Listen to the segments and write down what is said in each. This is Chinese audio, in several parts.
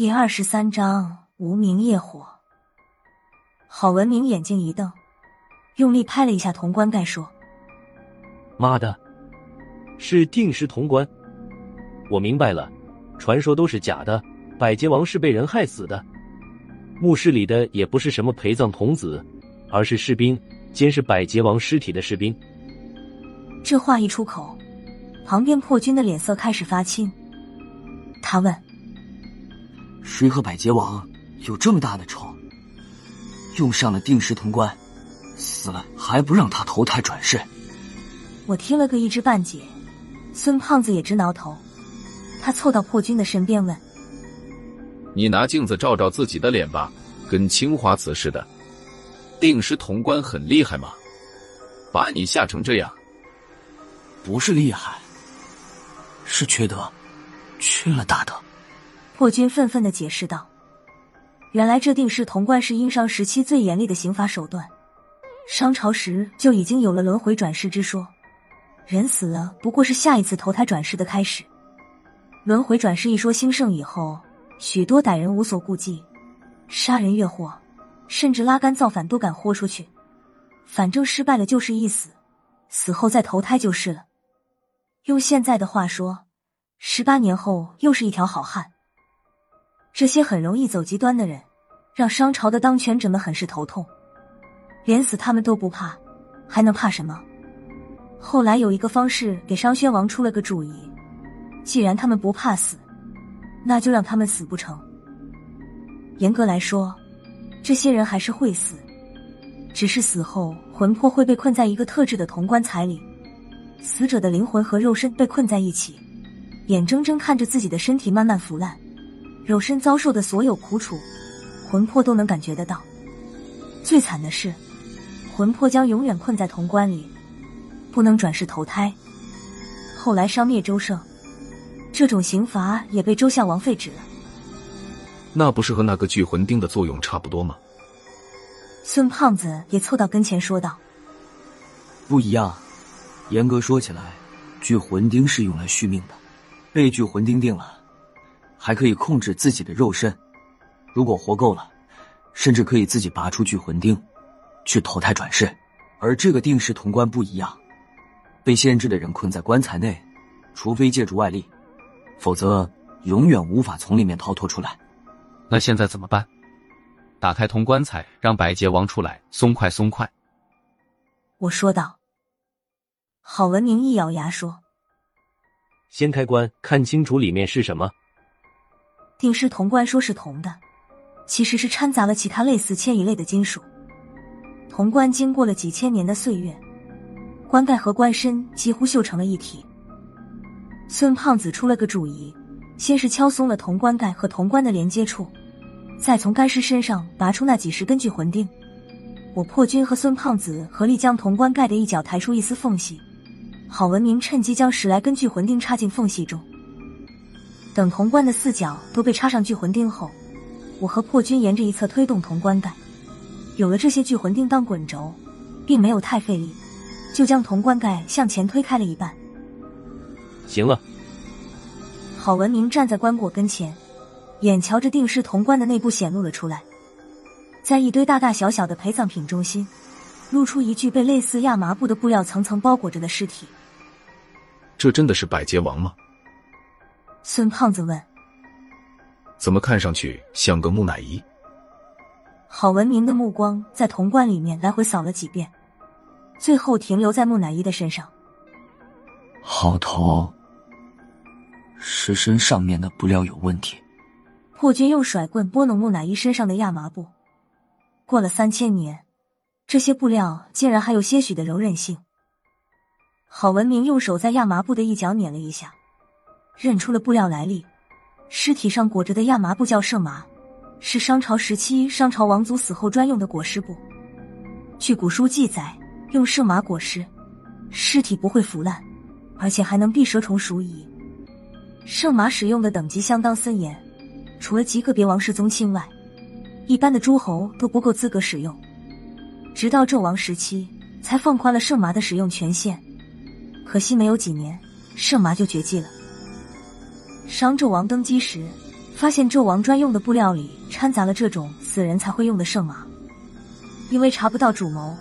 第23章无名业火。郝文明眼睛一瞪，用力拍了一下潼关盖，说：“妈的，是定时潼关！我明白了，传说都是假的，百劫王是被人害死的。墓室里的也不是什么陪葬童子，而是士兵，监视百劫王尸体的士兵。”这话一出口，旁边破军的脸色开始发青。他问：“谁和百劫王有这么大的仇？用上了定时潼关，死了还不让他投胎转世？”我听了个一知半解，孙胖子也直挠头。他凑到破军的身边问：“你拿镜子照照自己的脸吧，跟青花瓷似的。定时潼关很厉害吗？把你吓成这样。”“不是厉害，是缺德，缺了大德。”破军愤愤地解释道。原来这定时潼关是殷商时期最严厉的刑罚手段，商朝时就已经有了轮回转世之说，人死了不过是下一次投胎转世的开始。轮回转世一说兴盛以后，许多歹人无所顾忌，杀人越货，甚至拉杆造反都敢豁出去，反正失败了就是一死，死后再投胎就是了。用现在的话说，18年后又是一条好汉。这些很容易走极端的人，让商朝的当权者们很是头痛，连死他们都不怕，还能怕什么？后来有一个方士给商宣王出了个主意，既然他们不怕死，那就让他们死不成。严格来说，这些人还是会死，只是死后魂魄会被困在一个特制的潼棺材里，死者的灵魂和肉身被困在一起，眼睁睁看着自己的身体慢慢腐烂，肉身遭受的所有苦楚，魂魄都能感觉得到。最惨的是，魂魄将永远困在潼关里，不能转世投胎。后来商灭周盛，这种刑罚也被周襄王废止了。那不是和那个聚魂钉的作用差不多吗？孙胖子也凑到跟前说道。不一样，严格说起来，聚魂钉是用来续命的，被聚魂钉定了，还可以控制自己的肉身，如果活够了，甚至可以自己拔出聚魂钉去投胎转世。而这个定时潼关不一样，被限制的人困在棺材内，除非借助外力，否则永远无法从里面逃脱出来。那现在怎么办？打开潼棺材，让百劫王出来，松快松快。我说道。郝文明一咬牙说：“先开棺，看清楚里面是什么。”定时潼棺说是铜的，其实是掺杂了其他类似铅一类的金属。潼棺经过了几千年的岁月，棺盖和棺身几乎锈成了一体。孙胖子出了个主意，先是敲松了潼棺盖和潼棺的连接处，再从干尸身上拔出那几十根聚魂钉。我破军和孙胖子合力将潼棺盖的一角抬出一丝缝隙，郝文明趁机将10来根聚魂钉插进缝隙中。等潼棺的四角都被插上聚魂钉后，我和破军沿着一侧推动潼棺盖。有了这些聚魂钉当滚轴，并没有太费力，就将潼棺盖向前推开了一半。行了。郝文明站在棺椁跟前，眼瞧着定时潼棺的内部显露了出来，在一堆大大小小的陪葬品中心，露出一具被类似亚麻布的布料层层包裹着的尸体。这真的是百劫王吗？孙胖子问。怎么看上去像个木乃伊？郝文明的目光在潼棺里面来回扫了几遍，最后停留在木乃伊的身上。好头，尸身上面的布料有问题。破军用甩棍拨弄木乃伊身上的亚麻布。过了3000年，这些布料竟然还有些许的柔韧性。郝文明用手在亚麻布的一角捻了一下，认出了布料来历，尸体上裹着的亚麻布叫圣麻，是商朝时期商朝王族死后专用的裹尸布。据古书记载，用圣麻裹尸，尸体不会腐烂，而且还能避蛇虫鼠蚁。圣麻使用的等级相当森严，除了极个别王室宗亲外，一般的诸侯都不够资格使用。直到纣王时期，才放宽了圣麻的使用权限。可惜没有几年，圣麻就绝迹了。商纣王登基时，发现纣王专用的布料里掺杂了这种死人才会用的圣马。因为查不到主谋，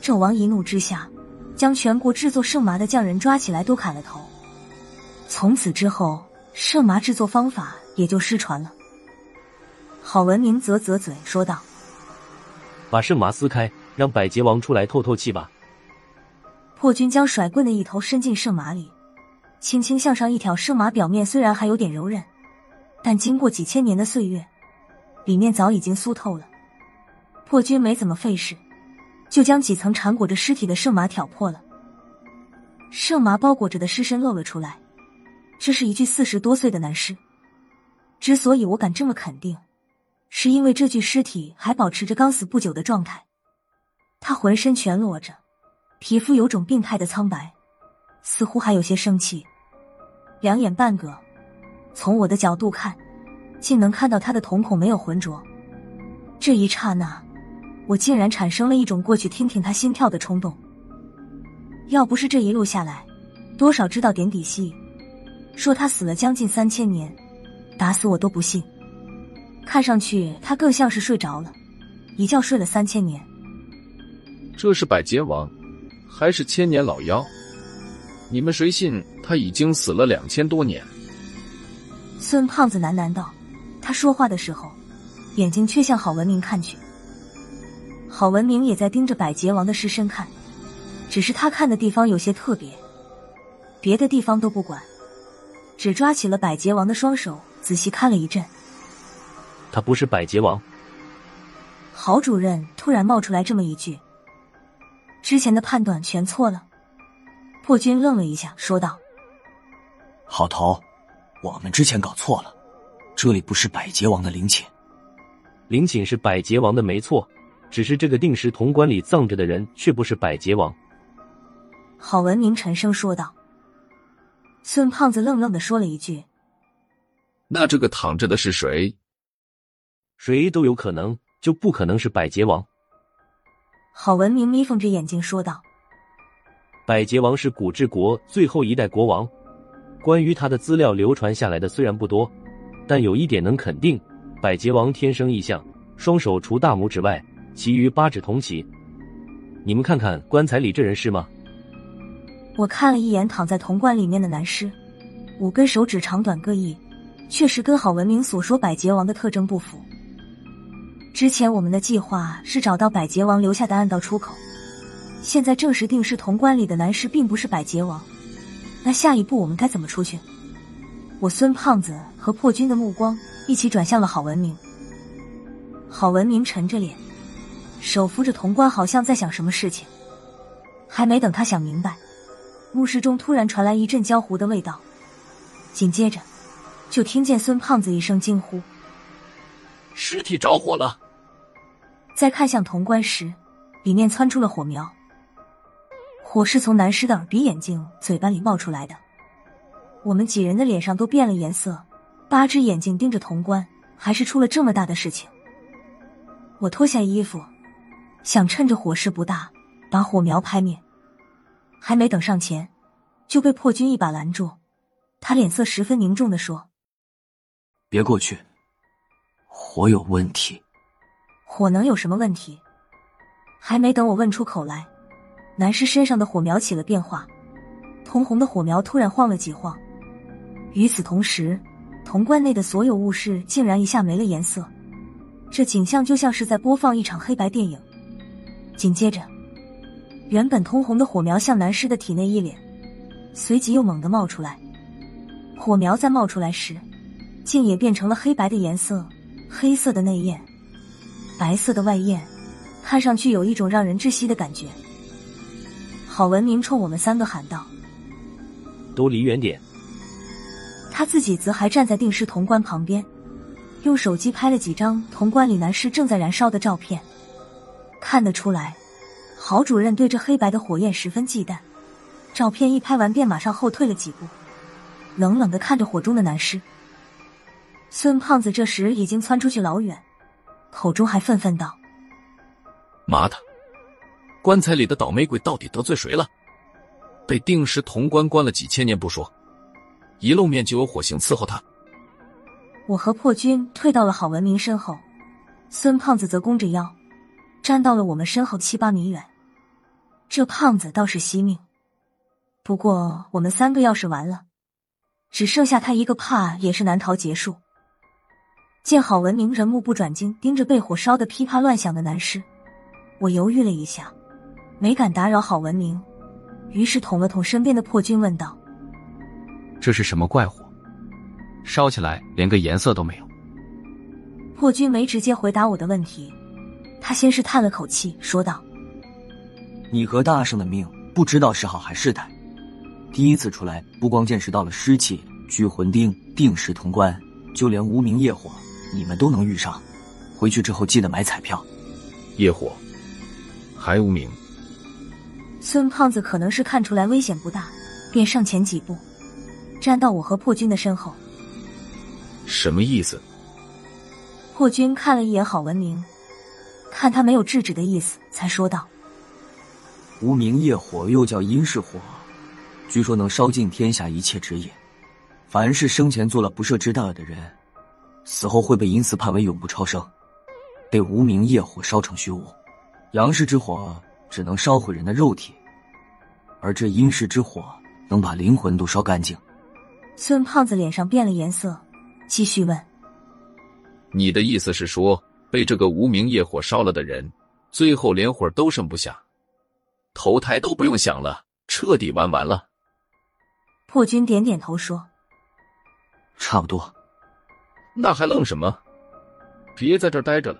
纣王一怒之下，将全国制作圣麻的匠人抓起来都砍了头。从此之后，圣麻制作方法也就失传了。郝文明啧嘴说道：“把圣麻撕开，让百劫王出来透透气吧。”破军将甩棍的一头伸进圣麻里，轻轻向上一挑，圣麻表面虽然还有点柔韧，但经过几千年的岁月，里面早已经酥透了。破军没怎么费事，就将几层缠裹着尸体的圣麻挑破了。圣麻包裹着的尸身露了出来，这是一具40多岁的男尸。之所以我敢这么肯定，是因为这具尸体还保持着刚死不久的状态。他浑身全裸着，皮肤有种病态的苍白，似乎还有些生气，两眼半格。从我的角度看，竟能看到他的瞳孔没有浑浊。这一刹那，我竟然产生了一种过去听听他心跳的冲动。要不是这一路下来，多少知道点底细，说他死了将近3000年，打死我都不信。看上去他更像是睡着了，一觉睡了3000年。这是百劫王，还是千年老妖？你们谁信他已经死了2000多年？孙胖子喃喃道，他说话的时候眼睛却向郝文明看去。郝文明也在盯着百劫王的尸身看，只是他看的地方有些特别，别的地方都不管，只抓起了百劫王的双手，仔细看了一阵。他不是百劫王。郝主任突然冒出来这么一句，之前的判断全错了。破军愣了一下，说道：“郝头，我们之前搞错了，这里不是百劫王的陵寝。”陵寝是百劫王的没错，只是这个定时铜棺里葬着的人却不是百劫王。郝文明沉声说道。孙胖子愣愣地说了一句：“那这个躺着的是谁？”谁都有可能，就不可能是百劫王。郝文明眯缝着眼睛说道：“百劫王是古智国最后一代国王，关于他的资料流传下来的虽然不多，但有一点能肯定。”百劫王天生异象，双手除大拇指外，其余8指同齐。你们看看棺材里这人是吗？我看了一眼躺在铜棺里面的男尸，5根手指长短各异，确实跟郝文明所说百劫王的特征不符。之前我们的计划是找到百劫王留下的暗道出口，现在证实定是铜棺里的男尸并不是百劫王，那下一步我们该怎么出去？我孙胖子和破军的目光一起转向了郝文明。郝文明沉着脸，手扶着铜棺，好像在想什么事情。还没等他想明白，墓室中突然传来一阵焦糊的味道，紧接着就听见孙胖子一声惊呼：“尸体着火了！”在看向铜棺时，里面窜出了火苗，火是从男尸的耳鼻眼睛嘴巴里冒出来的。我们几人的脸上都变了颜色，8只眼睛盯着铜棺，还是出了这么大的事情。我脱下衣服，想趁着火势不大把火苗拍灭，还没等上前就被破军一把拦住。他脸色十分凝重地说：“别过去，火有问题。”火能有什么问题？还没等我问出口来，男尸身上的火苗起了变化，铜红的火苗突然晃了几晃。与此同时，铜棺内的所有物事竟然一下没了颜色，这景象就像是在播放一场黑白电影。紧接着，原本通红的火苗向男尸的体内一脸，随即又猛地冒出来。火苗在冒出来时，竟也变成了黑白的颜色，黑色的内焰，白色的外焰，看上去有一种让人窒息的感觉。郝文明冲我们3个喊道：“都离远点！”他自己则还站在定尸铜棺旁边，用手机拍了几张铜棺里男尸正在燃烧的照片。看得出来，郝主任对这黑白的火焰十分忌惮，照片一拍完便马上后退了几步，冷冷地看着火中的男尸。孙胖子这时已经窜出去老远，口中还愤愤道：“妈的，棺材里的倒霉鬼到底得罪谁了？被定时铜棺关了几千年不说，一露面就有火刑伺候他。”我和破军退到了郝文明身后，孙胖子则弓着腰站到了我们身后7-8米远。这胖子倒是惜命，不过我们三个要是完了，只剩下他一个怕也是难逃结束。见郝文明人目不转睛盯着被火烧得噼啪乱响的男尸，我犹豫了一下，没敢打扰郝文明，于是捅了捅身边的破军问道：这是什么怪火？烧起来连个颜色都没有。破军没直接回答我的问题，他先是叹了口气说道：你和大圣的命不知道是好还是歹，第一次出来不光见识到了尸气、拘魂钉、定时潼关，就连无名业火你们都能遇上，回去之后记得买彩票。业火还无名？孙胖子可能是看出来危险不大，便上前几步站到我和破军的身后。什么意思？破军看了一眼郝文明，看他没有制止的意思，才说道：无名业火又叫阴世火，据说能烧尽天下一切职业，凡是生前做了不赦之大恶的人，死后会被阴司判为永不超生，被无名业火烧成虚无。阳世之火只能烧毁人的肉体，而这阴世之火能把灵魂都烧干净。孙胖子脸上变了颜色，继续问：你的意思是说，被这个无名业火烧了的人，最后连火都剩不下，投胎都不用想了，彻底玩完了？破军点点头说：差不多。那还愣什么？别在这儿待着了，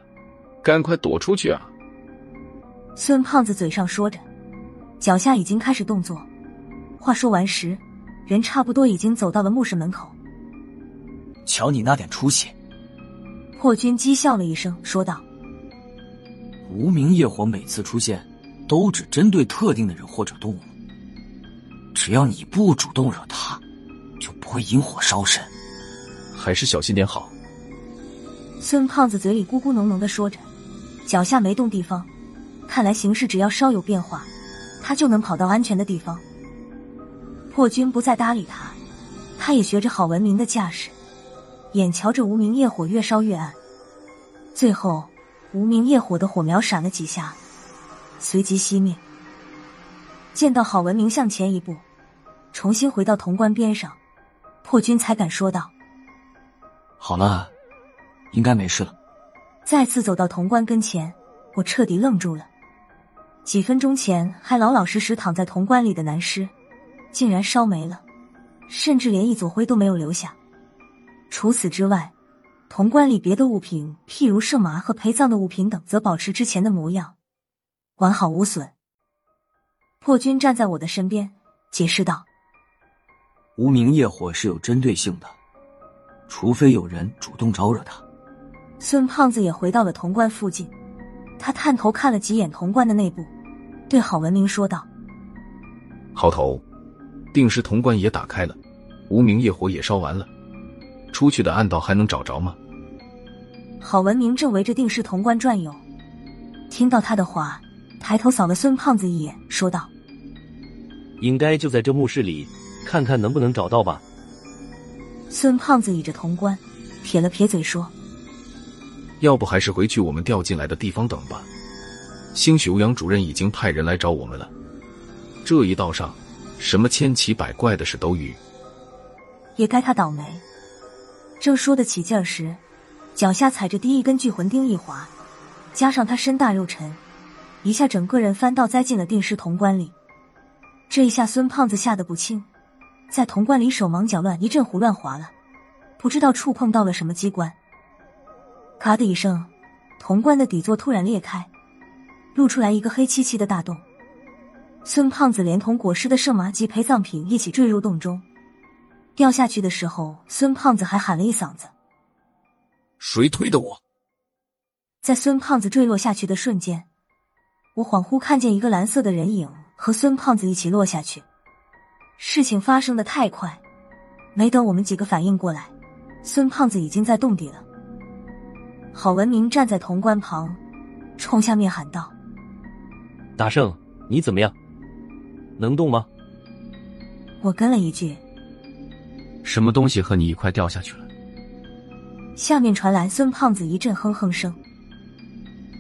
赶快躲出去啊！孙胖子嘴上说着，脚下已经开始动作。话说完时，人差不多已经走到了墓室门口。瞧你那点出息！破军讥笑了一声说道：无名业火每次出现都只针对特定的人或者动物，只要你不主动惹他，就不会引火烧身，还是小心点好。孙胖子嘴里咕咕哝哝地说着，脚下没动地方，看来形势只要稍有变化，他就能跑到安全的地方。破军不再搭理他，他也学着郝文明的架势，眼瞧着无名业火越烧越暗，最后无名业火的火苗闪了几下，随即熄灭。见到郝文明向前一步，重新回到潼关边上，破军才敢说道：好了，应该没事了。再次走到潼关跟前，我彻底愣住了。几分钟前还老老实实躺在潼关里的男尸，竟然烧没了，甚至连一撮灰都没有留下。除此之外，潼关里别的物品，譬如圣麻和陪葬的物品等，则保持之前的模样，完好无损。破军站在我的身边解释道：无名业火是有针对性的，除非有人主动招惹他。孙胖子也回到了潼关附近，他探头看了几眼潼关的内部，对郝文明说道：郝头，定时潼关也打开了，无名业火也烧完了，出去的暗道还能找着吗？郝文明正围着定时潼关转悠，听到他的话，抬头扫了孙胖子一眼，说道：应该就在这墓室里，看看能不能找到吧。孙胖子倚着潼关撇了撇嘴说：要不还是回去我们掉进来的地方等吧，兴许欧阳主任已经派人来找我们了，这一道上什么千奇百怪的事都遇，也该他倒霉。正说得起劲儿时，脚下踩着第一根聚魂钉一滑，加上他身大肉沉，一下整个人翻倒栽进了定时潼关里。这一下孙胖子吓得不轻，在潼关里手忙脚乱，一阵胡乱滑了，不知道触碰到了什么机关。咔的一声，潼关的底座突然裂开，露出来一个黑漆漆的大洞。孙胖子连同裹尸的圣麻及陪葬品一起坠入洞中，掉下去的时候，孙胖子还喊了一嗓子：谁推的我？在孙胖子坠落下去的瞬间，我恍惚看见一个蓝色的人影和孙胖子一起落下去。事情发生得太快，没等我们几个反应过来，孙胖子已经在洞底了。郝文明站在潼关旁，冲下面喊道：大圣，你怎么样？能动吗？我跟了一句：什么东西和你一块掉下去了？下面传来孙胖子一阵哼哼声。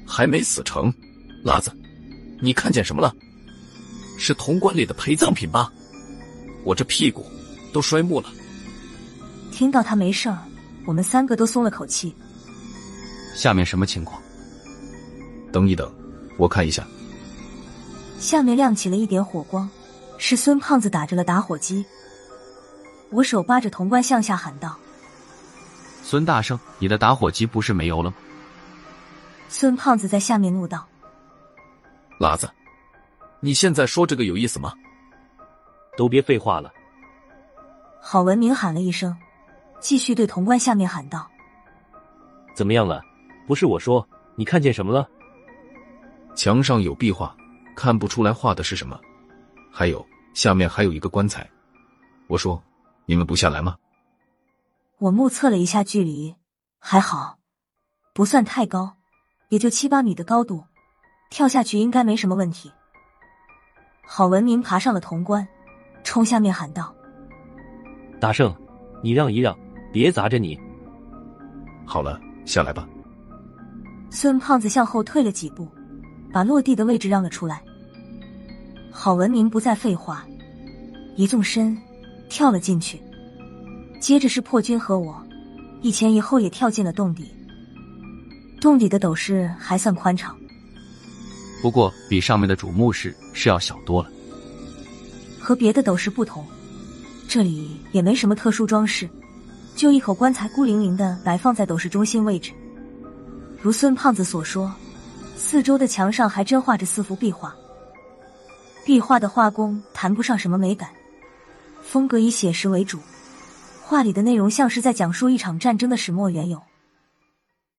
还没死成，辣子，你看见什么了？是铜棺里的陪葬品吧？我这屁股都摔木了。听到他没事儿，我们三个都松了口气。下面什么情况？等一等，我看一下。下面亮起了一点火光，是孙胖子打着了打火机。我手扒着铜棺向下喊道：“孙大圣，你的打火机不是没油了吗？”孙胖子在下面怒道：“辣子，你现在说这个有意思吗？都别废话了。”郝文明喊了一声，继续对铜棺下面喊道：“怎么样了？不是我说，你看见什么了？”墙上有壁画，看不出来画的是什么。还有，下面还有一个棺材。我说，你们不下来吗？我目测了一下距离，还好，不算太高，也就7-8米的高度，跳下去应该没什么问题。郝文明爬上了铜棺，冲下面喊道：“大圣，你让一让，别砸着你。”好了，下来吧。孙胖子向后退了几步，把落地的位置让了出来。郝文明不再废话，一纵身跳了进去，接着是破军和我，一前一后也跳进了洞底。洞底的斗室还算宽敞，不过比上面的主墓室是要小多了。和别的斗室不同，这里也没什么特殊装饰，就一口棺材孤零零的摆放在斗室中心位置。如孙胖子所说，四周的墙上还真画着4幅壁画，壁画的画工谈不上什么美感，风格以写实为主，画里的内容像是在讲述一场战争的始末缘由。